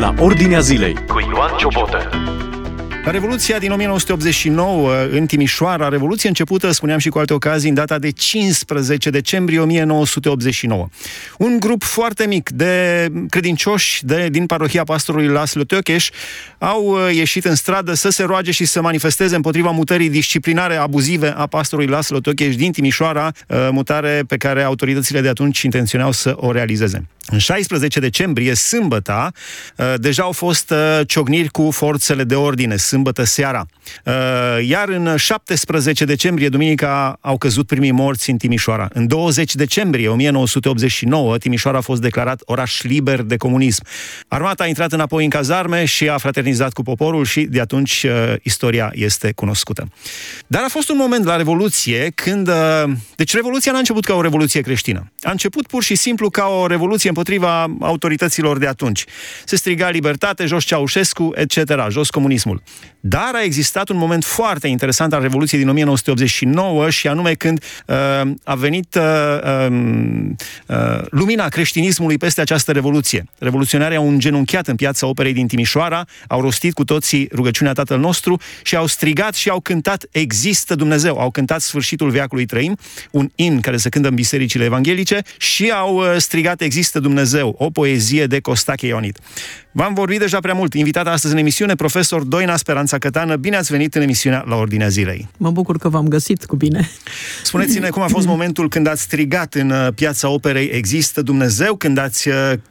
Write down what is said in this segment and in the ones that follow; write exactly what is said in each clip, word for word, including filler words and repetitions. la Ordinea Zilei cu Ioan Ciobotar. Revoluția din o mie nouă sute optzeci și nouă în Timișoara, revoluție începută, spuneam și cu alte ocazii, în data de cincisprezece decembrie o mie nouă sute optzeci și nouă. Un grup foarte mic de credincioși de, din parohia pastorului László Tőkés au ieșit în stradă să se roage și să manifesteze împotriva mutării disciplinare abuzive a pastorului László Tőkés din Timișoara, mutare pe care autoritățile de atunci intenționau să o realizeze. În șaisprezece decembrie, sâmbăta, deja au fost ciocniri cu forțele de ordine, sâmbătă seara. Iar în șaptesprezece decembrie, duminica, au căzut primii morți în Timișoara. În douăzeci decembrie o mie nouă sute optzeci și nouă, Timișoara a fost declarat oraș liber de comunism. Armata a intrat înapoi în cazarme și a fraternizat cu poporul și de atunci istoria este cunoscută. Dar a fost un moment la Revoluție când... Deci Revoluția n-a început ca o revoluție creștină. A început pur și simplu ca o revoluție împotriva autorităților de atunci. Se striga libertate, jos Ceaușescu, et cetera, jos comunismul. Dar a existat un moment foarte interesant al Revoluției din o mie nouă sute optzeci și nouă și anume când uh, a venit uh, uh, lumina creștinismului peste această revoluție. Revoluționarii au îngenunchiat în piața Operei din Timișoara, au rostit cu toții rugăciunea Tatăl nostru și au strigat și au cântat Există Dumnezeu, au cântat Sfârșitul veacului trăim, un imn care se cântă în bisericile evanghelice, și au strigat Există Dumnezeu, o poezie de Costache Ioanid. V-am vorbit deja prea mult. Invitată astăzi în emisiune, profesor Doina Speranța Cătană. Bine ați venit în emisiunea La Ordinea Zilei. Mă bucur că v-am găsit cu bine. Spuneți-ne cum a fost momentul când ați strigat în piața Operei Există Dumnezeu, când ați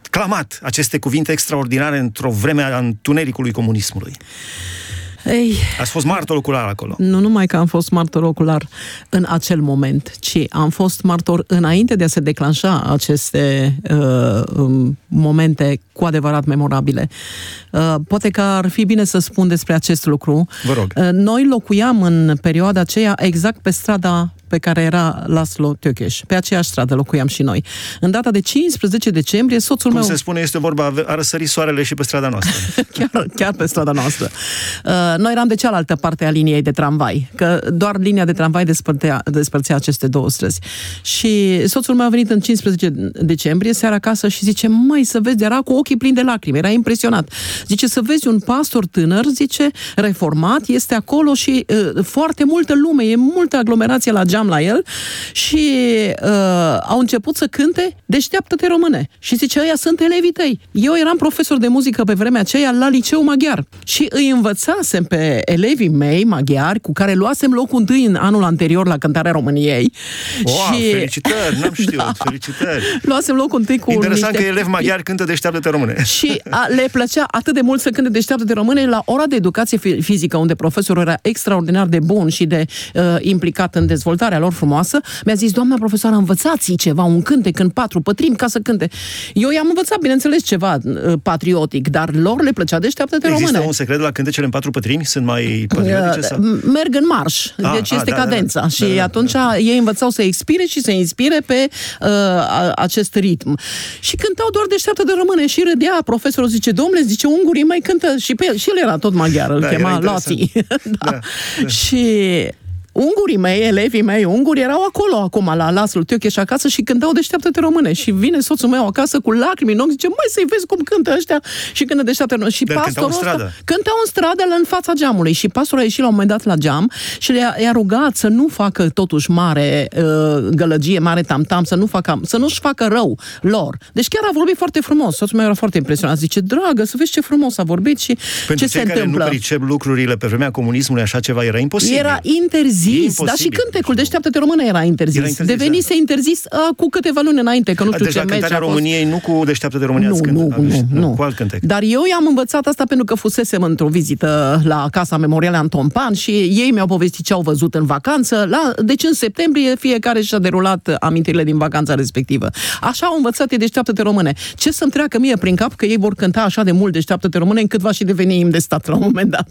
clamat aceste cuvinte extraordinare într-o vreme a întunericului comunismului. Ei, ați fost martor ocular acolo. Nu numai că am fost martor ocular în acel moment, ci am fost martor înainte de a se declanșa aceste uh, momente cu adevărat memorabile. Uh, poate că ar fi bine să spun despre acest lucru. Vă rog. Uh, noi locuiam în perioada aceea exact pe strada pe care era László Tőkés. Pe aceeași stradă locuiam și noi. În data de cincisprezece decembrie, soțul Cum meu... Cum se spune, este vorba, a răsărit soarele și pe strada noastră. chiar, chiar pe strada noastră. Uh, noi eram de cealaltă parte a liniei de tramvai, că doar linia de tramvai despărțea, despărțea aceste două străzi. Și soțul meu a venit în cincisprezece decembrie, seara acasă, și zice, mai să vezi, era cu ochii plini de lacrimi, era impresionat. Zice, să vezi un pastor tânăr, zice, reformat, este acolo și uh, foarte multă lume, e multă aglomerație la la el și uh, au început să cânte Deșteaptă-te române. Și zice, ăia sunt elevii tăi. Eu eram profesor de muzică pe vremea aceea la liceu maghiar și îi învățasem pe elevii mei maghiari, cu care luasem locul întâi în anul anterior la cântarea României. Wow, și... felicitări, n-am știut, da. felicitări. Luasem locul întâi cu Interesant niște... că elevi maghiari cântă Deșteaptă-te române. Și a, le plăcea atât de mult să cânte Deșteaptă-te române la ora de educație fizică, unde profesorul era extraordinar de bun și de uh, implicat în dezvoltare lor frumoasă, mi-a zis, doamna profesoară, învățați-i ceva, un cântec în patru pătrimi ca să cânte. Eu i-am învățat, bineînțeles, ceva patriotic, dar lor le plăcea Deșteaptă-te române. Există un secret la cântecele în patru pătrimi? Sunt mai patriotice? Sau? Merg în marș, a, deci a, este da, cadența. Da, da. Și da, da, atunci da, da. ei învățau să expire și să inspire pe uh, acest ritm. Și cântau doar Deșteaptă-te române și râdea. Profesorul zice, domnule, zice, ungurii mai cântă și pe el. Și el era tot maghiar, îl da, chema Lati. da. Da, da. Și... ungurii mei, elevii mei unguri erau acolo acum la László Tőkés acasă și cântau Deșteaptă-te române. Și vine soțul meu acasă cu lacrimi în ochi, zice, mai să-i vezi cum cântă ăștia și cântă Deșteaptă-te române. Și Dar pastorul ăsta cântau în stradă în fața geamului și pastorul a ieșit la un moment dat la geam și le-a, i-a rugat să nu facă totuși mare uh, gălăgie, mare tamtam, să nu facă, să nu-și facă rău lor. Deci chiar a vorbit foarte frumos. Soțul meu era foarte impresionat. Zice, dragă, să vezi ce frumos a vorbit și Pentru ce se întâmplă. Pentru cei care nu pricep lucrurile pe vremea comunismului, așa ceva era imposibil. Era interzis. Dar și cântecul Deșteaptă-te române era interzis. Era interzis Devenise da. interzis uh, cu câteva luni înainte, că nu știu ce meci a fost. României nu cu Deșteaptă-te române nu, cânt, nu, avești, nu, nu. Cu alt cântec. Dar eu i-am învățat asta pentru că fusesem într-o vizită la Casa Memorială Anton Pan și ei mi-au povestit ce au văzut în vacanță. La, deci în septembrie fiecare și-a derulat amintirile din vacanța respectivă. Așa au învățat ei Deșteaptă-te române. Ce să-mi treacă mie prin cap că ei vor cânta așa de mult Deșteaptă-te române încât va și deveni imn de stat la un moment dat.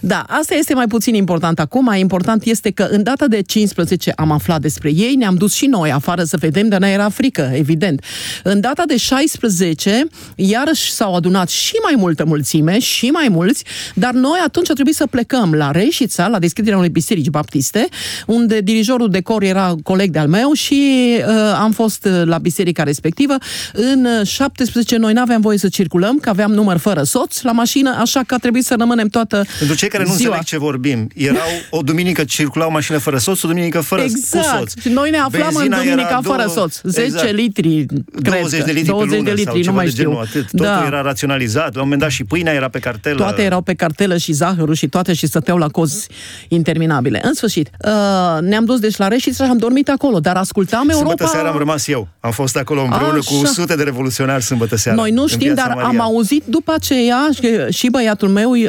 Da, asta este mai puțin important acum. Mai important este că în data de cincisprezece am aflat despre ei, ne-am dus și noi afară să vedem, dar ne era frică, evident. În data de șaisprezece, iarăși s-au adunat și mai multă mulțime, și mai mulți, dar noi atunci a trebuit să plecăm la Reșița, la deschiderea unei biserici baptiste, unde dirijorul de cor era coleg de-al meu și uh, am fost la biserica respectivă. În șaptesprezece noi n-aveam voie să circulăm, că aveam număr fără soț la mașină, așa că a trebuit să rămânem toată Pentru cei care nu ziua. înțeleg ce vorbim, erau o duminică circulau mașină fără soț, o duminică fără exact. cu soț. Exact. Noi ne aflam Benzina în duminica două, fără soț. zece litri, douăzeci de litri, douăzeci de litri, nu mai știu. Atât. Totul da. era raționalizat. La un moment dat și pâinea era pe cartelă. Toate erau pe cartelă și zahărul și toate și stăteau la cozi interminabile. În sfârșit, uh, ne-am dus deci la Reșița și am dormit acolo, dar ascultam Europa... Sâmbătă seara am rămas eu. Am fost acolo împreună Așa. cu sute de revoluționari sâmbătă seara. Noi nu știm, dar Maria. am auzit după aceea și băiatul meu uh,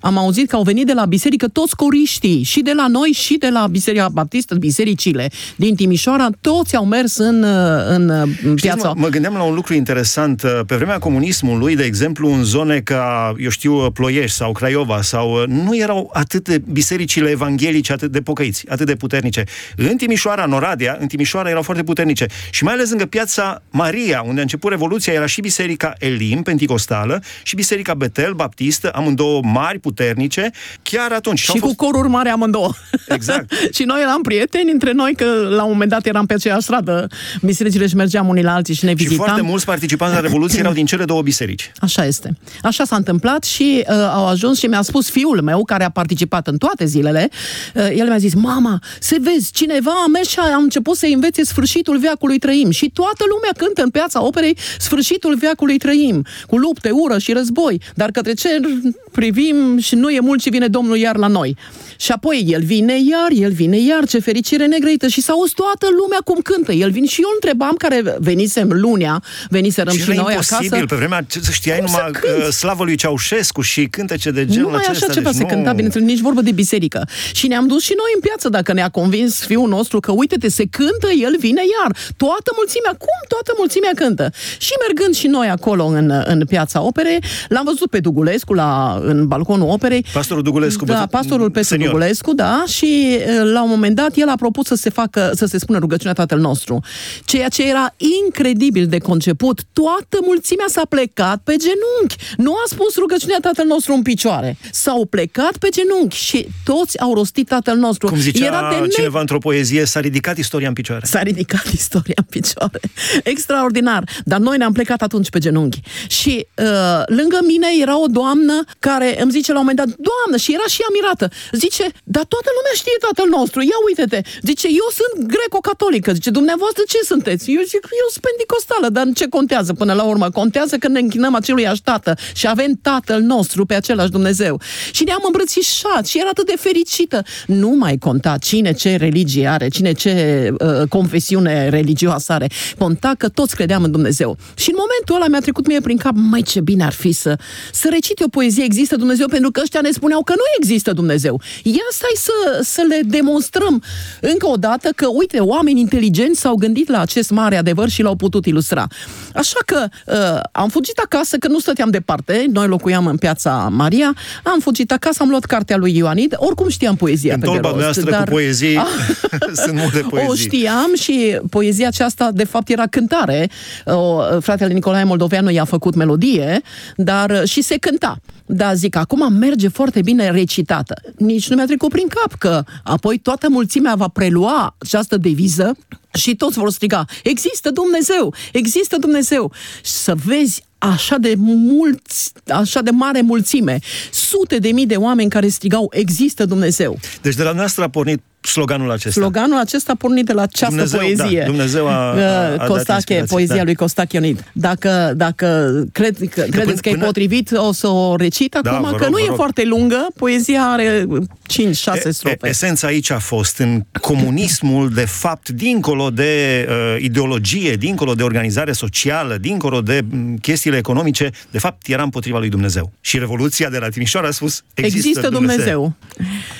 am auzit că au venit de la biserică toți coriștii, și de la noi și de la Biserica Baptistă, bisericile din Timișoara, toți au mers în, în Știți, piața. Mă, mă gândeam la un lucru interesant. Pe vremea comunismului, de exemplu, în zone ca, eu știu, Ploiești sau Craiova, sau nu erau atât de bisericile evanghelice, atât de pocăiți, atât de puternice. În Timișoara, în Oradea, în Timișoara erau foarte puternice. Și mai ales lângă piața Maria, unde a început Revoluția, era și biserica Elim, penticostală, și biserica Betel, baptistă, amândouă mari, puternice, chiar atunci. Și fost... cu coruri mari amândouă. Exact. Și noi eram prieteni între noi, că la un moment dat eram pe aceeași stradă, bisericile, și mergeam unii la alții și ne vizitam. Și foarte mulți participanți la Revoluție erau din cele două biserici. Așa este. Așa s-a întâmplat și uh, au ajuns și mi-a spus fiul meu, care a participat în toate zilele, uh, el mi-a zis, mama, se vezi, cineva a mers și a început să învețe sfârșitul veacului trăim. Și toată lumea cântă în piața Operei sfârșitul veacului trăim, cu lupte, ură și război, dar către cer privim și nu e mult și vine Domnul iar la noi. Și apoi el vine iar, el vine iar, ce fericire negrăită, și s-a auzit toată lumea cum cântă. El vine și eu întrebam, care venisem lunea, veniserăm și, și noi acasă. Și imposibil, pe vremea să știai numai să slavă lui Ceaușescu și cântece de genul acesta. Nu așa ceva deci, se nu... cânta, bineînțeles, nici vorbă de biserică. Și ne-am dus și noi în piață, dacă ne-a convins fiul nostru că uite-te, se cântă, el vine iar. Toată mulțimea, cum toată mulțimea cântă. Și mergând și noi acolo în, în piața Operei, l-am văzut pe Dugulescu la, în balconul Operei. Pastorul Dugulescu. Da, pastorul Petru senior. Dugulescu, da, și la un moment dat el a propus să se facă, să se spună rugăciunea Tatăl nostru. Ceea ce era incredibil de conceput, toată mulțimea s-a plecat pe genunchi. Nu a spus rugăciunea Tatăl nostru în picioare. S-au plecat pe genunchi și toți au rostit Tatăl nostru. Cum zicea era de ne... cineva într-o poezie, s-a ridicat istoria în picioare. S-a ridicat istoria în picioare. Extraordinar. Dar noi ne-am plecat atunci pe genunchi. Și uh, lângă mine era o doamnă care îmi zice la un moment dat, doamnă, și era și ea mirată. Zice, dar toată lumea știe Tatăl nostru, ia uite-te. Zice, eu sunt greco-catolică. Zice, dumneavoastră ce sunteți? Eu zic, eu sunt pentecostală, dar ce contează până la urmă? Contează că ne închinăm aceluiași Tată și avem Tatăl nostru pe același Dumnezeu. Și ne-am îmbrățișat și era atât de fericită. Nu mai conta cine ce religie are, cine ce uh, confesiune religioasă are. Conta că toți credeam în Dumnezeu. Și în momentul ăla mi-a trecut mie prin cap, mai ce bine ar fi să, să recit o poezie, există Dumnezeu, pentru că ăștia ne spuneau că nu există Dumnezeu. Ia stai să, să le demonstrăm încă o dată că, uite, oameni inteligenți s-au gândit la acest mare adevăr și l-au putut ilustra. Așa că uh, am fugit acasă, că nu stăteam departe, noi locuiam în piața Maria, am fugit acasă, am luat cartea lui Ioanid, oricum știam poezia în pe de rost. Dar... cu poezii sunt multe poezii. O știam și poezia aceasta, de fapt, era cântare. O, fratele Nicolae Moldoveanu i-a făcut melodie, dar și se cânta. Dar zic, acum merge foarte bine recitată. Nici nu mi-a trecut prin cap că apoi toată mulțimea va prelua această deviză și toți vor striga, există Dumnezeu, există Dumnezeu. Și să vezi așa de mulți, așa de mare mulțime, sute de mii de oameni care strigau, există Dumnezeu. Deci de la noastră a pornit sloganul acesta. Sloganul acesta a pornit de la această Dumnezeu, poezie. Da, Dumnezeu a, a Costache, poezia da. lui Costache Ionid. Dacă, dacă cred, că, credeți până, că e până... potrivit, o să o recit acum, da, rog, că nu e foarte lungă, poezia are cinci șase strofe. E, esența aici a fost, în comunismul, de fapt, dincolo de uh, ideologie, dincolo de organizare socială, dincolo de um, chestiile economice, de fapt, era împotriva lui Dumnezeu. Și Revoluția de la Timișoara a spus, există, există Dumnezeu. Dumnezeu.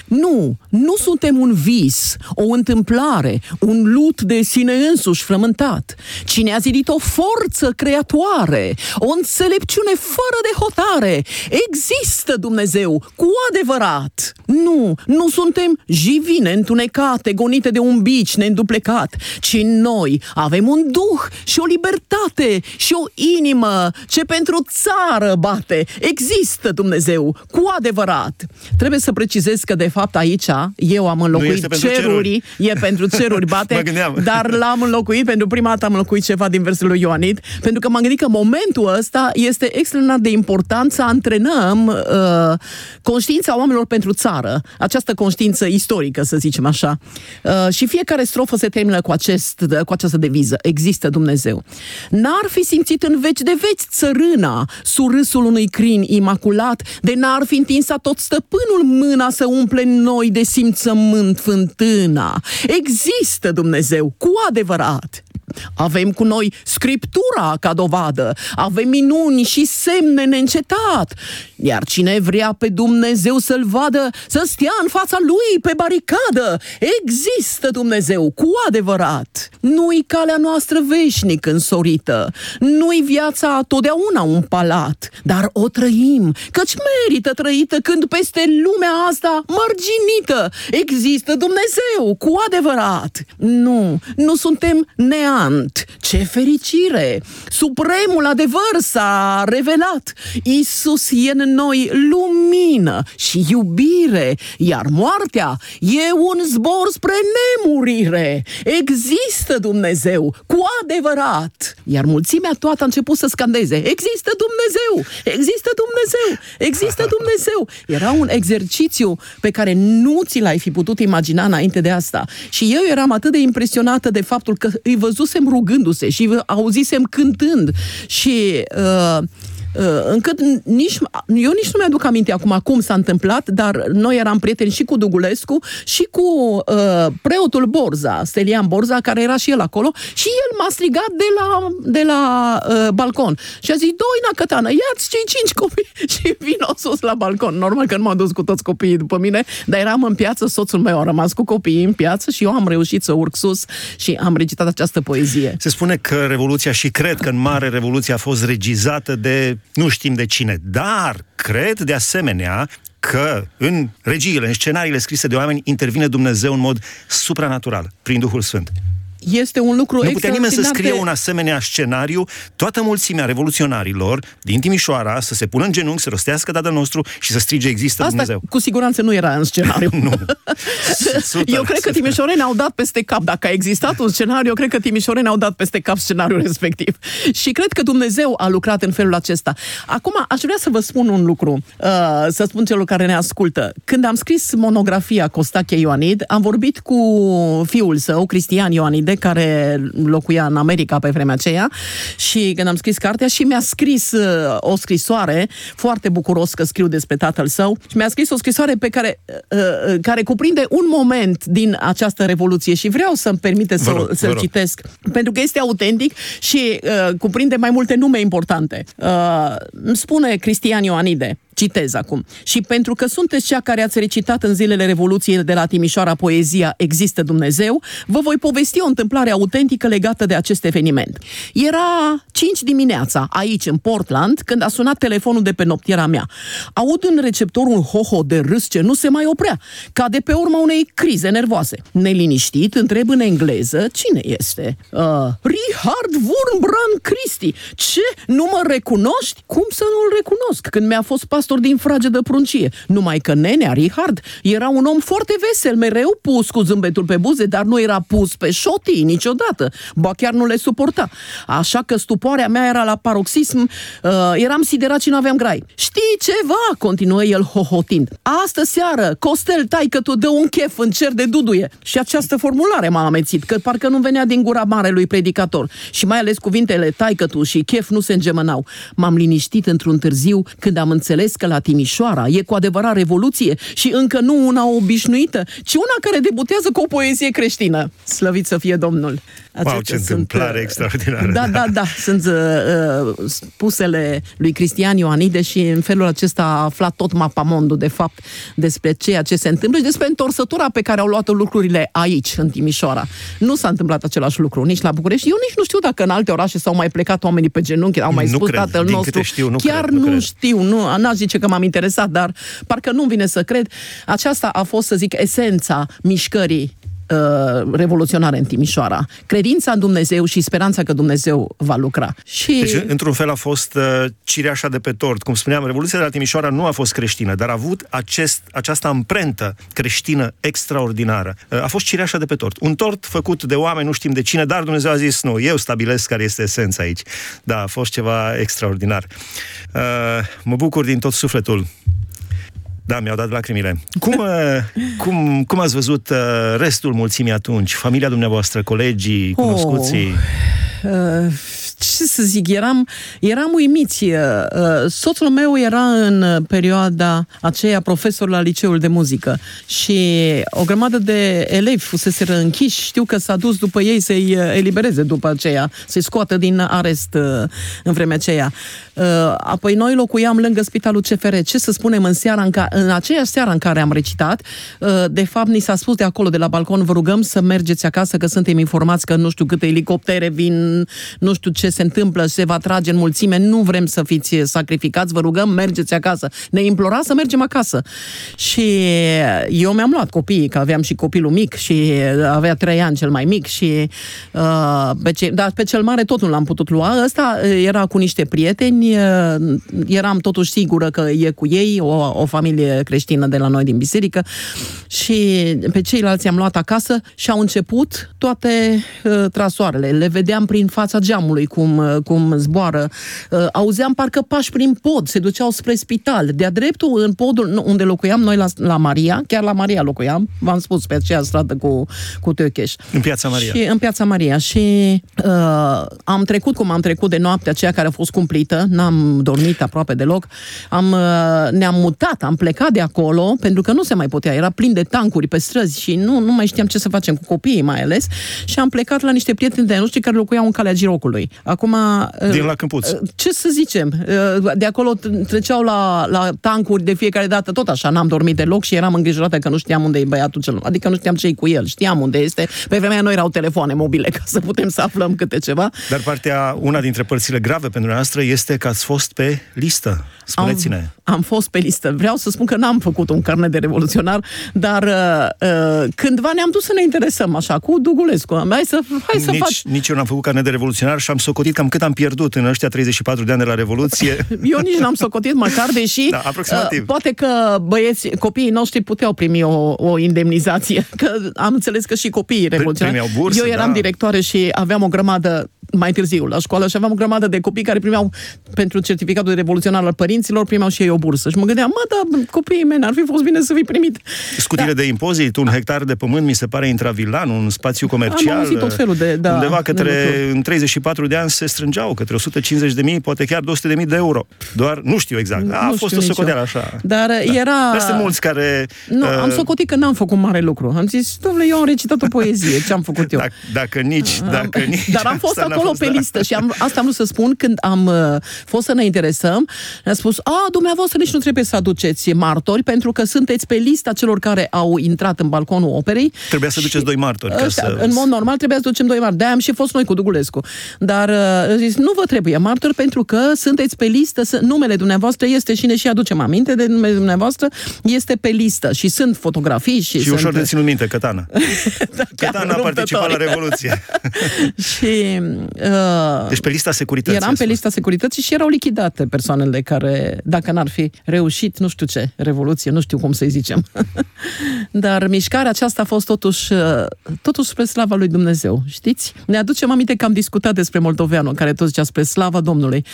Nu, nu suntem un vis, o întâmplare, un lut de sine însuși frământat. Cine a zidit o forță creatoare, o înțelepciune fără de hotare. Există Dumnezeu, cu adevărat. Nu Nu, nu suntem jivine întunecate, gonite de un bici neînduplecat, ci noi avem un duh și o libertate și o inimă ce pentru țară bate. Există Dumnezeu, cu adevărat. Trebuie să precizez că, de fapt, aici eu am înlocuit ceruri, ceruri, e pentru ceruri bate, dar l-am înlocuit, pentru prima dată am înlocuit ceva din versul lui Ioanid, pentru că m-am gândit că momentul ăsta este extraordinar de important să antrenăm uh, conștiința oamenilor pentru țară, această conștiință istorică, să zicem așa. Uh, și fiecare strofă se termină cu, acest, cu această deviză. Există Dumnezeu. N-ar fi simțit în veci de veci țărâna surâsul unui crin imaculat, de n-ar fi întinsat tot stăpânul mâna să umple noi de simțământ fântâna. Există Dumnezeu, cu adevărat. Avem cu noi Scriptura ca dovadă, avem minuni și semne neîncetat, iar cine vrea pe Dumnezeu să-L vadă, să stea în fața Lui pe baricadă. Există Dumnezeu, cu adevărat. Nu-i calea noastră veșnic însorită, nu-i viața totdeauna un palat, dar o trăim, căci merită trăită când peste lumea asta mărginită. Există Dumnezeu, cu adevărat. Nu, nu suntem neați. Ce fericire! Supremul adevăr s-a revelat. Iisus e în noi lumină și iubire, iar moartea e un zbor spre nemurire. Există Dumnezeu, cu adevărat! Iar mulțimea toată a început să scandeze. Există Dumnezeu! Există Dumnezeu! Există Dumnezeu! Era un exercițiu pe care nu ți l-ai fi putut imagina înainte de asta. Și eu eram atât de impresionată de faptul că îi văzusem rugându-se și auzisem cântând și uh, uh, încât nici, eu nici nu mi-aduc aminte acum cum s-a întâmplat, dar noi eram prieteni și cu Dugulescu și cu uh, preotul Borza, Stelian Borza, care era și el acolo, și el m-a strigat de la, de la uh, balcon și a zis: Doina Cătană, ia-ți cei cinci copii și vino sus la balcon. Normal că nu m-am dus cu toți copiii după mine, dar eram în piață, soțul meu a rămas cu copiii în piață și eu am reușit să urc sus și am recitat această poezie. Se spune că Revoluția, și cred că în mare Revoluția, a fost regizată de nu știm de cine, dar cred de asemenea că în regiile, în scenariile scrise de oameni, intervine Dumnezeu în mod supranatural, prin Duhul Sfânt. Este un lucru extraordinar. Nu putea nimeni să scrie de... un asemenea scenariu. Toată mulțimea revoluționarilor din Timișoara să se pună în genunchi, să rostească Tatăl nostru și să strige: există Asta Dumnezeu. Asta cu siguranță nu era în scenariu. Nu. Eu cred că timișorenii au dat peste cap. Dacă a existat un scenariu, eu cred că timișorenii au dat peste cap scenariul respectiv. Și cred că Dumnezeu a lucrat în felul acesta. Acum aș vrea să vă spun un lucru, uh, să spun celor care ne ascultă. Când am scris monografia Costache Ioanid, am vorbit cu fiul său, Cristian Ioanid, de care locuia în America pe vremea aceea, și când am scris cartea, și mi-a scris uh, o scrisoare, foarte bucuros că scriu despre tatăl său, și mi-a scris o scrisoare pe care, uh, care cuprinde un moment din această revoluție și vreau să-mi permite să, rog, să-l citesc, pentru că este autentic și uh, cuprinde mai multe nume importante. Uh, îmi spune Cristian Ioanide, citez acum: și pentru că sunteți cea care ați recitat în zilele Revoluției de la Timișoara poezia Există Dumnezeu, vă voi povesti o întâmplare autentică legată de acest eveniment. Era cinci dimineața, aici, în Portland, când a sunat telefonul de pe noptiera mea. Aud în receptor un hoho de râs ce nu se mai oprea, ca de pe urma unei crize nervoase. Neliniștit, întreb în engleză cine este. Uh, Richard Wurmbrand Cristi. Ce? Nu mă recunoști? Cum să nu-l recunosc când mi-a fost pas din fragedă pruncie? Numai că nenea Richard era un om foarte vesel, mereu pus cu zâmbetul pe buze, dar nu era pus pe șotii niciodată, ba chiar nu le suporta. Așa că stupoarea mea era la paroxism, uh, eram siderat și nu aveam grai. Știi ceva? Continuă el hohotind. Astă seară, Costel, taică tu, dă un chef în cer de duduie. Și această formulare m-a amețit, că parcă nu venea din gura marelui predicator. Și mai ales cuvintele taică tu și chef nu se îngemănau. M-am liniștit într-un târziu când am înțeles că la Timișoara e cu adevărat revoluție și încă nu una obișnuită, ci una care debutează cu o poezie creștină. Slăvit să fie Domnul! Aceste wow, ce sunt, întâmplare extraordinară! Da, da, da, sunt uh, spusele lui Cristian Ioanide și în felul acesta a aflat tot mapamondul, de fapt, despre ceea ce se întâmplă și despre întorsătura pe care au luat-o lucrurile aici, în Timișoara. Nu s-a întâmplat același lucru nici la București. Eu nici nu știu dacă în alte orașe s-au mai plecat oamenii pe genunchi, au mai nu spus cred, tatăl nostru. Știu, nu chiar cred, nu, nu știu, nu, n-aș zice că m-am interesat, dar parcă nu-mi vine să cred. Aceasta a fost, să zic, esența mișcării revoluționare în Timișoara. Credința în Dumnezeu și speranța că Dumnezeu va lucra. Și... Deci, într-un fel a fost uh, cireașa de pe tort. Cum spuneam, Revoluția de la Timișoara nu a fost creștină, dar a avut acest, această amprentă creștină extraordinară. Uh, a fost cireașa de pe tort. Un tort făcut de oameni, nu știm de cine, dar Dumnezeu a zis, nu, eu stabilesc care este esența aici. Da, a fost ceva extraordinar. Uh, mă bucur din tot sufletul. Da, mi-au dat lacrimile. Cum, cum, cum ați văzut restul mulțimii atunci? Familia dumneavoastră, colegii, cunoscuții? Oh, uh, ce să zic, eram, eram uimiți. Uh, soțul meu era în perioada aceea profesor la liceul de muzică și o grămadă de elevi fuseseră închiși. Știu că s-a dus după ei să-i elibereze după aceea, să-i scoată din arest uh, în vremea aceea. Uh, apoi noi locuiam lângă spitalul C F R. Ce să spunem în seara în care În aceeași seară în care am recitat, de fapt, ni s-a spus de acolo, de la balcon, vă rugăm să mergeți acasă, că suntem informați că nu știu câte elicoptere vin, nu știu ce se întâmplă, se va trage în mulțime, nu vrem să fiți sacrificați, vă rugăm, mergeți acasă. Ne implora să mergem acasă. Și eu mi-am luat copiii, că aveam și copilul mic și avea trei ani cel mai mic și uh, pe ce, dar pe cel mare tot nu l-am putut lua. Ăsta era cu niște prieteni, eram totuși sigură că e cu ei, o, o familie creștină de la noi din biserică, și pe ceilalți i-am luat acasă și au început toate uh, trasoarele. Le vedeam prin fața geamului cum, uh, cum zboară. Uh, auzeam parcă pași prin pod, se duceau spre spital. De-a dreptul în podul unde locuiam noi la, la Maria, chiar la Maria locuiam, v-am spus, pe aceea stradă cu, cu Tőkés. În Piața Maria. Și, în Piața Maria. Și uh, am trecut cum am trecut de noaptea aceea care a fost cumplită, n-am dormit aproape deloc. Am, uh, ne-am mutat, am plecat pleca de acolo, pentru că nu se mai putea, era plin de tancuri pe străzi și nu, nu mai știam ce să facem cu copiii, mai ales, și am plecat la niște prieteni de noștri care locuiau în Calea Girocului. Acum... Din la Câmpuț. Ce să zicem? De acolo treceau la, la tancuri de fiecare dată, tot așa, n-am dormit deloc și eram îngrijorată că nu știam unde e băiatul cel, adică nu știam ce e cu el, știam unde este. Pe vremea noi erau telefoane mobile ca să putem să aflăm câte ceva. Dar partea, una dintre părțile grave pentru noastră este că ați fost pe listă. Spuneți-ne. Am, am fost pe listă. Vreau să spun că n-am făcut un carnet de revoluționar, dar uh, cândva ne-am dus să ne interesăm așa, cu Dugulescu. Hai să, hai să nici, faci... Nici eu n-am făcut carnet de revoluționar și am socotit cam cât am pierdut în ăștia treizeci și patru de ani de la Revoluție. Eu nici n-am socotit, măcar, deși da, aproximativ. Uh, poate că băieți, copiii noștri puteau primi o, o indemnizație. Că am înțeles că și copiii revoluționari. Eu eram da. directoare și aveam o grămadă mai târziu la școală și aveam o grămadă de copii care primeau pentru certificatul revoluționar al părinților, primeau și ei o bursă. Și mă gândeam, mă, dar copiii mei, ar fi fost bine să fi primit. Scutire da. de impozit, un hectar de pământ, mi se pare intravilan, un spațiu comercial. Am auzit tot felul de... Da, undeva către, de în treizeci și patru de ani se strângeau către o sută cincizeci de mii, poate chiar două sute de mii de euro. Doar, nu știu exact. Nu a fost o socoteală așa. Dar da. era... Peste mulți care... Nu, uh... am socotit că n-am făcut mare lucru. Am zis, domnule, eu am recitat o poezie, ce am făcut eu. Dacă, dacă nici, dacă nici... Dar am fost acolo pe listă și am, asta am vrut să spun când am uh, fost să ne interesăm. Ne-a spus, a, dumneavoastră nici nu trebuie să aduceți martori pentru că sunteți pe lista celor care au intrat în balconul Operei. Trebuia să duceți doi martori. Ca ăștia, să... În mod normal trebuia să ducem doi martori. De-aia am și fost noi cu Dugulescu. Dar uh, zis, nu vă trebuie martori pentru că sunteți pe listă, numele dumneavoastră este și ne și aducem aminte de numele dumneavoastră, este pe listă și sunt fotografii. Și, și sunt... ușor de ținut minte, Cătană. da, Cătană a participat la Revoluție. și... Deci pe lista securității. Eram pe lista securității și erau lichidate persoanele care, dacă n-ar fi reușit, nu știu ce, revoluție, nu știu cum să-i zicem. Dar mișcarea aceasta a fost totuși, totuși spre slava lui Dumnezeu, știți? Ne aducem aminte că am discutat despre Moldoveanu, care tot zicea spre slava Domnului.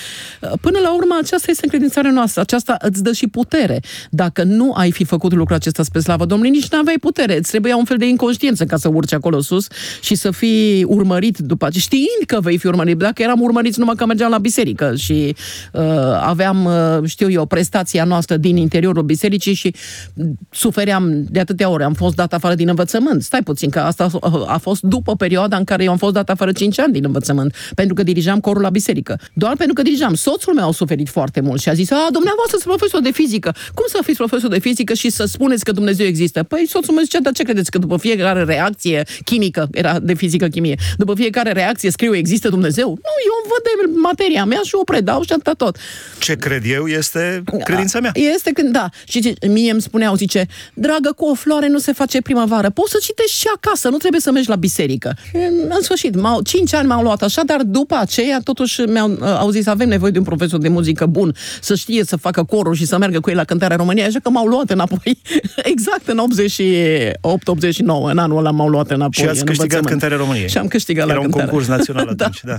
Până la urmă, aceasta este încredințarea noastră, aceasta îți dă și putere. Dacă nu ai fi făcut lucrul acesta spre slava Domnului, nici n-aveai putere. Îți trebuia un fel de inconștiență ca să urci acolo sus și să fii urmărit după aceea, știind că vei fi urmărit. Dacă eram urmăriți numai că mergeam la biserică și uh, aveam, uh, știu eu, prestația noastră din interiorul bisericii și sufeream de atâtea ore. Am fost dat afară din învățământ. Stai puțin, că asta a fost după perioada în care eu am fost dat afară cinci ani din învățământ, pentru că dirigeam corul la biserică. Doar pentru că dirigeam. Soțul meu a suferit foarte mult și a zis, a, dumneavoastră sunt profesor de fizică. Cum să fiți profesor de fizică și să spuneți că Dumnezeu există? Păi soțul meu zicea, dar ce credeți? Că după fiecare reacție chimică, era de fizică-chimie, după fiecare reacție scriu există Există Dumnezeu? Nu, eu văd materia mea și o predau și atât tot. Ce cred eu este credința mea. Este când, da. Și mie îmi spuneau, zice, dragă, cu o floare nu se face primăvară. Poți să citești și acasă, nu trebuie să mergi la biserică. În sfârșit, cinci ani m-au luat așa, dar după aceea totuși mi-au au zis, avem nevoie de un profesor de muzică bun, să știe să facă corul și să meargă cu el la cântarea României, așa că m-au luat înapoi. Exact în optzeci și opt optzeci și nouă, în anul ăla m-au luat înapoi. Și ați câștigat cântarea României. Și am câștigat la cântarea. Era un concurs național atunci, da.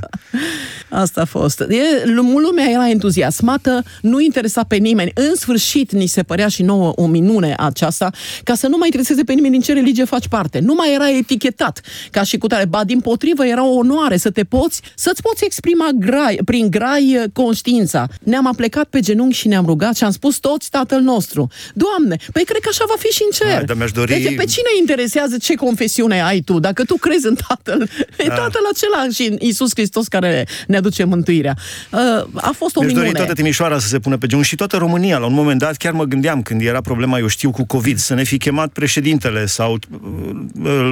da. Asta a fost. E, lumea era entuziasmată, nu interesa pe nimeni. În sfârșit, ni se părea și nouă o minune aceasta, ca să nu mai intereseze pe nimeni din ce religie faci parte. Nu mai era etichetat ca și cu tare. Ba, dimpotrivă, era o onoare să te poți, să-ți poți exprima grai, prin grai conștiința. Ne-am aplecat pe genunchi și ne-am rugat și am spus toți Tatăl nostru. Doamne, păi cred că așa va fi și în cer. Hai, dar mi-aș dori... deci, pe cine interesează ce confesiune ai tu? Dacă tu crezi în Tatăl, da. E Tatăl acela și în Iisus Hristos care ne aduce mântuirea. A fost o mi-aș minune. Dori toată Timișoara să se pună pe genunchi și toată România. La un moment dat chiar mă gândeam, când era problema, eu știu, cu COVID, să ne fi chemat președintele sau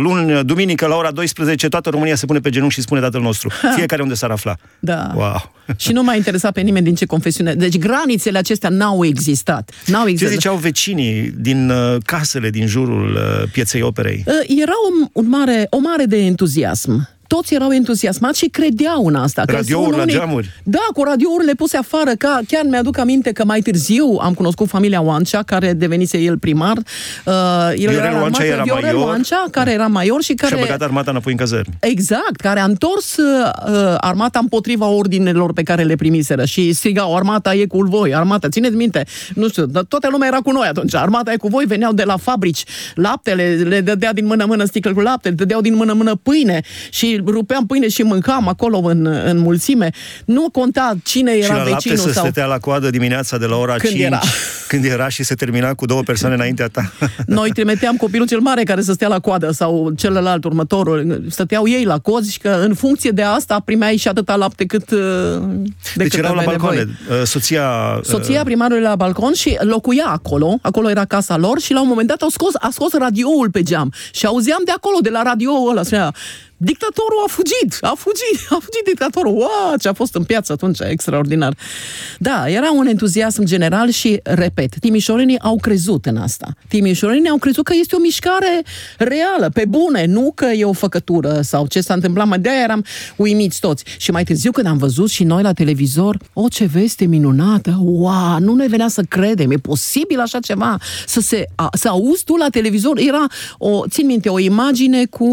luni, duminică la ora douăsprezece, toată România se pune pe genunchi și spune Tatăl nostru. Fiecare unde s-ar afla. Da. Wow. Și nu m-a interesat pe nimeni din ce confesiune. Deci granițele acestea n-au existat. N-au existat. Ce ziceau vecinii din uh, casele din jurul uh, pieței Operei? Uh, era un, un mare, o mare de entuziasm. Toți erau entuziasmați și credeau în asta. Radiouri la geamuri. Da, cu radiourile puse afară. Ca, chiar mi-aduc aminte că mai târziu am cunoscut familia Wancha, care devenise el primar. Uh, el Viorel era Wancha, era Viorel major. Wancha, care era major și care... și-a băgat armata înapoi în cazărmi. Exact, care a întors uh, armata împotriva ordinelor pe care le primiseră. Și strigau, armata e cu voi, armata, țineți minte, nu știu, dar toată lumea era cu noi atunci. Armata e cu voi, veneau de la fabrici laptele, le dădea din mână-mână sticle cu lapte, le dădeau din mână-mână pâine și rupeam pâine și mâncam acolo în, în mulțime. Nu conta cine era vecinul. Și la vecinul lapte să stătea la coadă dimineața de la ora când cinci, era. Când era și se termina cu două persoane înaintea ta. Noi trimiteam copilul cel mare care să stea la coadă sau celălalt, următorul. Stăteau ei la cozi și că în funcție de asta primeai și atâta lapte cât de deci erau la balcone. Soția... Soția primarului la balcon și locuia acolo. Acolo era casa lor și la un moment dat au scos, a scos radioul pe geam și auzeam de acolo, de la radioul ăla, spunea, dictatorul a fugit, a fugit, a fugit dictatorul. Wow, ce a fost în piață atunci, extraordinar. Da, era un entuziasm general și, repet, timișorenii au crezut în asta. Timișorenii au crezut că este o mișcare reală, pe bune, nu că e o făcătură sau ce s-a întâmplat. Mai de-aia eram uimiți toți. Și mai târziu când am văzut și noi la televizor, o, ce veste minunată, wow, nu ne venea să credem, e posibil așa ceva, să, se, a, să auzi tu la televizor. Era, o, țin minte, o imagine cu,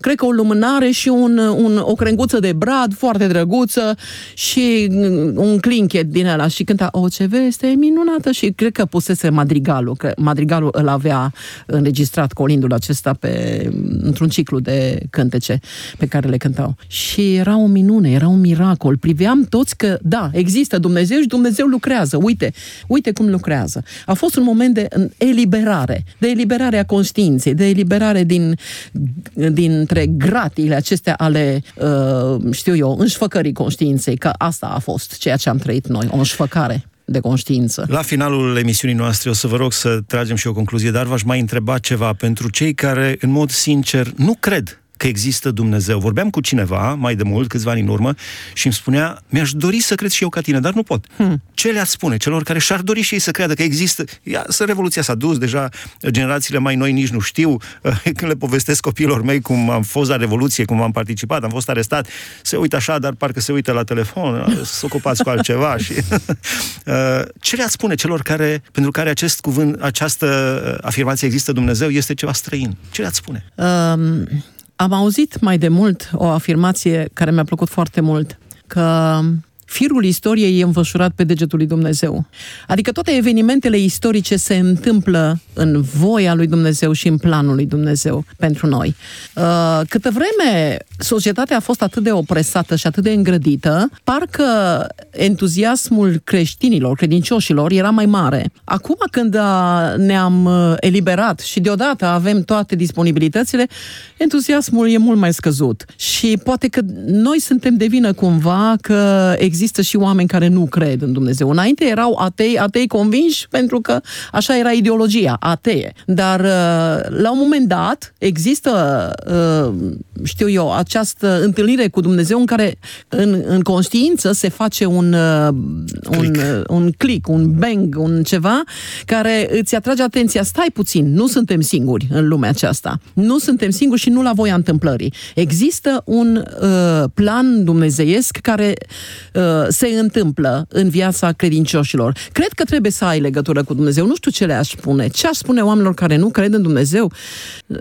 cred că o lumânare și un, un, o crenguță de brad foarte drăguță și un clinchet din ăla și cânta, o, ce veste minunată, și cred că pusese madrigalul, că madrigalul îl avea înregistrat, colindul acesta, pe, într-un ciclu de cântece pe care le cântau. Și era o minune, era un miracol. Priveam toți că, da, există Dumnezeu și Dumnezeu lucrează. Uite, uite cum lucrează. A fost un moment de eliberare, de eliberare a conștiinței, de eliberare din, dintre gratiile acestea ale, știu eu, înșfăcării conștiinței, că asta a fost ceea ce am trăit noi, o înșfăcare de conștiință. La finalul emisiunii noastre o să vă rog să tragem și o concluzie, dar v-aș mai întreba ceva pentru cei care, în mod sincer, nu cred că există Dumnezeu. Vorbeam cu cineva mai de mult, câțiva ani în urmă, și îmi spunea, mi-aș dori să cred și eu ca tine, dar nu pot. Hmm. Ce le-ați spune celor care și-ar dori și ei să creadă că există? Ia, să revoluția s-a dus, deja generațiile mai noi nici nu știu. Când le povestesc copiilor mei cum am fost la revoluție, cum am participat, am fost arestat, se uită așa, dar parcă se uită la telefon, s-o ocupați cu altceva. Și... ce le-ați spune celor care, pentru care acest cuvânt, această afirmație există Dumnezeu, este ceva străin? Ce le-ați spune? Um... Am auzit mai de mult o afirmație care mi-a plăcut foarte mult, că firul istoriei e înfășurat pe degetul lui Dumnezeu. Adică toate evenimentele istorice se întâmplă în voia lui Dumnezeu și în planul lui Dumnezeu pentru noi. Câtă vreme societatea a fost atât de opresată și atât de îngrădită, parcă entuziasmul creștinilor, credincioșilor, era mai mare. Acum când ne-am eliberat și deodată avem toate disponibilitățile, entuziasmul e mult mai scăzut. Și poate că noi suntem de vină cumva că există există și oameni care nu cred în Dumnezeu. Înainte erau atei, atei convinși, pentru că așa era ideologia, atee. Dar la un moment dat există, știu eu, această întâlnire cu Dumnezeu în care în, în conștiință se face un click. Un, un click, un bang, un ceva care îți atrage atenția. Stai puțin, nu suntem singuri în lumea aceasta. Nu suntem singuri și nu la voia întâmplării. Există un uh, plan dumnezeiesc care uh, se întâmplă în viața credincioșilor. Cred că trebuie să ai legătură cu Dumnezeu. Nu știu ce le-aș spune. Ce aș spune oamenilor care nu cred în Dumnezeu? Uh,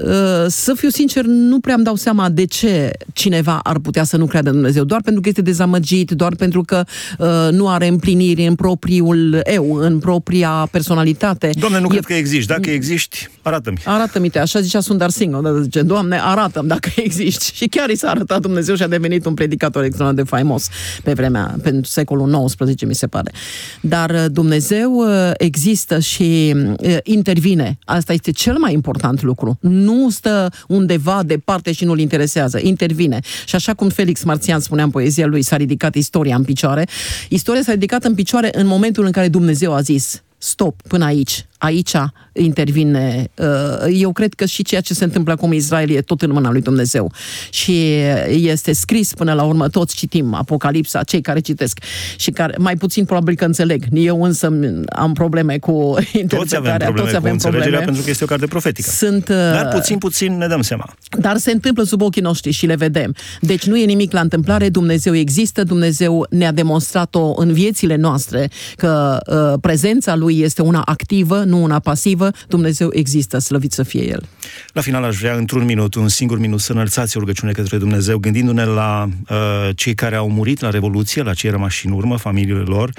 să fiu sincer, nu prea îmi dau seama de ce cineva ar putea să nu creadă în Dumnezeu. Doar pentru că este dezamăgit, doar pentru că uh, nu are împliniri în propriul eu, în propria personalitate. Doamne, nu e... cred că existi. Dacă existi, arată-mi. Arată-mi, te. Așa zicea Sundar Singh. Zice, Doamne, arată-mi dacă existi. Și chiar i s-a arătat Dumnezeu și a devenit un predicator extraordinar de faimos pe vremea, pentru secolul nouăsprezece, mi se pare. Dar Dumnezeu există și intervine. Asta este cel mai important lucru. Nu stă undeva departe și nu-l interesează. Intervine. Și așa cum Felix Marțian spunea în poezia lui, s-a ridicat istoria în picioare. Istoria s-a ridicat în picioare în momentul în care Dumnezeu a zis stop, până aici. Aici intervine, eu cred că și ceea ce se întâmplă acum în Israel e tot în mâna lui Dumnezeu. Și este scris până la urmă, toți citim Apocalipsa, cei care citesc și care, mai puțin probabil că înțeleg. Eu însă am probleme cu interpretarea. Toți avem probleme, pentru că este o carte profetică. Sunt, dar puțin, puțin ne dăm seama. Dar se întâmplă sub ochii noștri și le vedem. Deci nu e nimic la întâmplare, Dumnezeu există, Dumnezeu ne-a demonstrat-o în viețile noastre, că uh, prezența Lui este una activă, nu una pasivă. Dumnezeu există, slăvit să fie El. La final aș vrea, într-un minut, un singur minut, să înălțați o rugăciune către Dumnezeu, gândindu-ne la uh, cei care au murit la Revoluție, la cei rămași în urmă, familiile lor,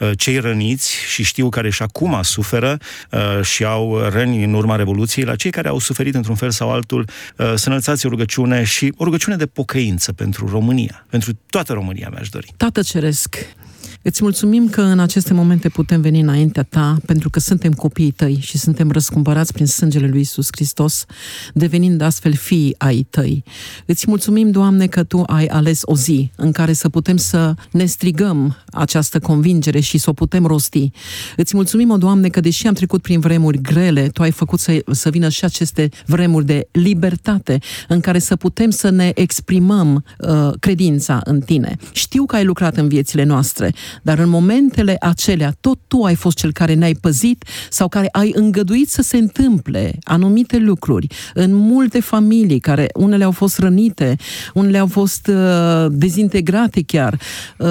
uh, cei răniți și știu care și acum suferă uh, și au răni în urma Revoluției, la cei care au suferit într-un fel sau altul, uh, să înălțați o rugăciune și o rugăciune de pocăință pentru România, pentru toată România mi-aș dori. Tată Ceresc, îți mulțumim că în aceste momente putem veni înaintea Ta, pentru că suntem copiii Tăi și suntem răscumpărați prin sângele lui Iisus Hristos, devenind astfel fii ai Tăi. Îți mulțumim, Doamne, că Tu ai ales o zi în care să putem să ne strigăm această convingere și să o putem rosti. Îți mulțumim, o Doamne, că deși am trecut prin vremuri grele, Tu ai făcut să, să vină și aceste vremuri de libertate în care să putem să ne exprimăm uh, credința în Tine. Știu că ai lucrat în viețile noastre, dar în momentele acelea tot Tu ai fost Cel care ne-ai păzit sau care ai îngăduit să se întâmple anumite lucruri în multe familii, care unele au fost rănite, unele au fost uh, dezintegrate chiar, uh,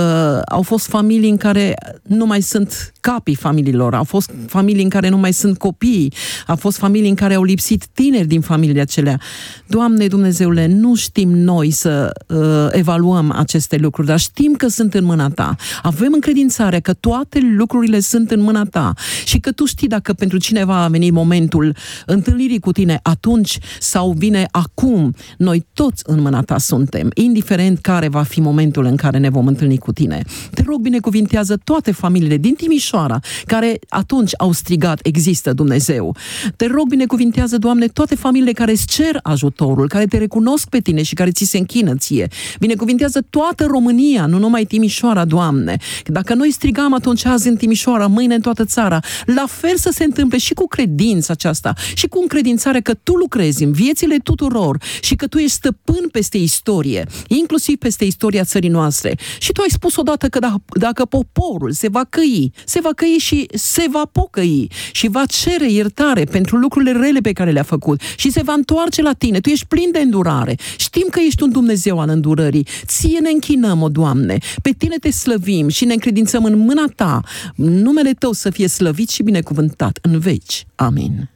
au fost familii în care nu mai sunt capii familiilor, au fost familii în care nu mai sunt copii, au fost familii în care au lipsit tineri din familiile acelea. Doamne Dumnezeule, nu știm noi să uh, evaluăm aceste lucruri, dar știm că sunt în mâna Ta. Avem încredințarea că toate lucrurile sunt în mâna Ta și că Tu știi dacă pentru cineva a venit momentul întâlnirii cu Tine atunci sau vine acum. Noi toți în mâna Ta suntem, indiferent care va fi momentul în care ne vom întâlni cu Tine. Te rog, binecuvintează toate familiile din Timișoara care atunci au strigat, există Dumnezeu. Te rog, binecuvintează, Doamne, toate familiile care îți cer ajutorul, care Te recunosc pe Tine și care Ți se închină Ție. Binecuvintează toată România, nu numai Timișoara, Doamne. Dacă noi strigam atunci, azi în Timișoara, mâine în toată țara, la fel să se întâmple și cu credința aceasta și cu încredințarea că Tu lucrezi în viețile tuturor și că Tu ești stăpân peste istorie, inclusiv peste istoria țării noastre. Și Tu ai spus odată că dacă, dacă poporul se va căi, se va căi și se va pocăi și va cere iertare pentru lucrurile rele pe care le-a făcut și se va întoarce la Tine. Tu ești plin de îndurare. Știm că ești un Dumnezeu al îndurării. Ție ne închinăm, o Doamne. Pe Tine Te slăvim și ne încredințăm în mâna Ta. Numele Tău să fie slăvit și binecuvântat în veci. Amin.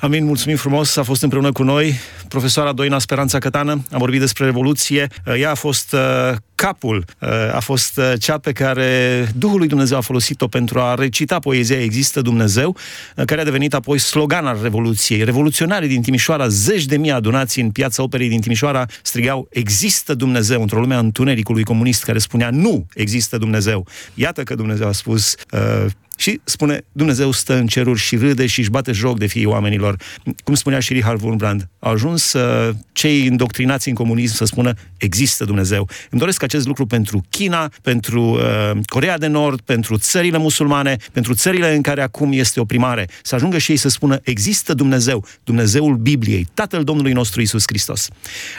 Amin, mulțumim frumos, a fost împreună cu noi profesoara Doina Speranța Cătană. Am vorbit despre Revoluție. Ea a fost uh, capul, uh, a fost uh, cea pe care Duhul lui Dumnezeu a folosit-o pentru a recita poezia Există Dumnezeu, uh, care a devenit apoi slogan al Revoluției. Revoluționarii din Timișoara, zeci de mii adunați în Piața Operei din Timișoara, strigau Există Dumnezeu într-o lume a întunericului comunist care spunea nu există Dumnezeu. Iată că Dumnezeu a spus... Uh, Și spune, Dumnezeu stă în ceruri și râde și își bate joc de fiii oamenilor. lor. Cum spunea și Richard Wurmbrand, au ajuns uh, cei indoctrinați în comunism să spună există Dumnezeu. Îmi doresc acest lucru pentru China, pentru uh, Coreea de Nord, pentru țările musulmane, pentru țările în care acum este oprimare. Să ajungă și ei să spună există Dumnezeu, Dumnezeul Bibliei, Tatăl Domnului nostru Iisus Hristos.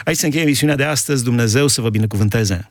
Aici se încheie emisiunea de astăzi. Dumnezeu să vă binecuvânteze!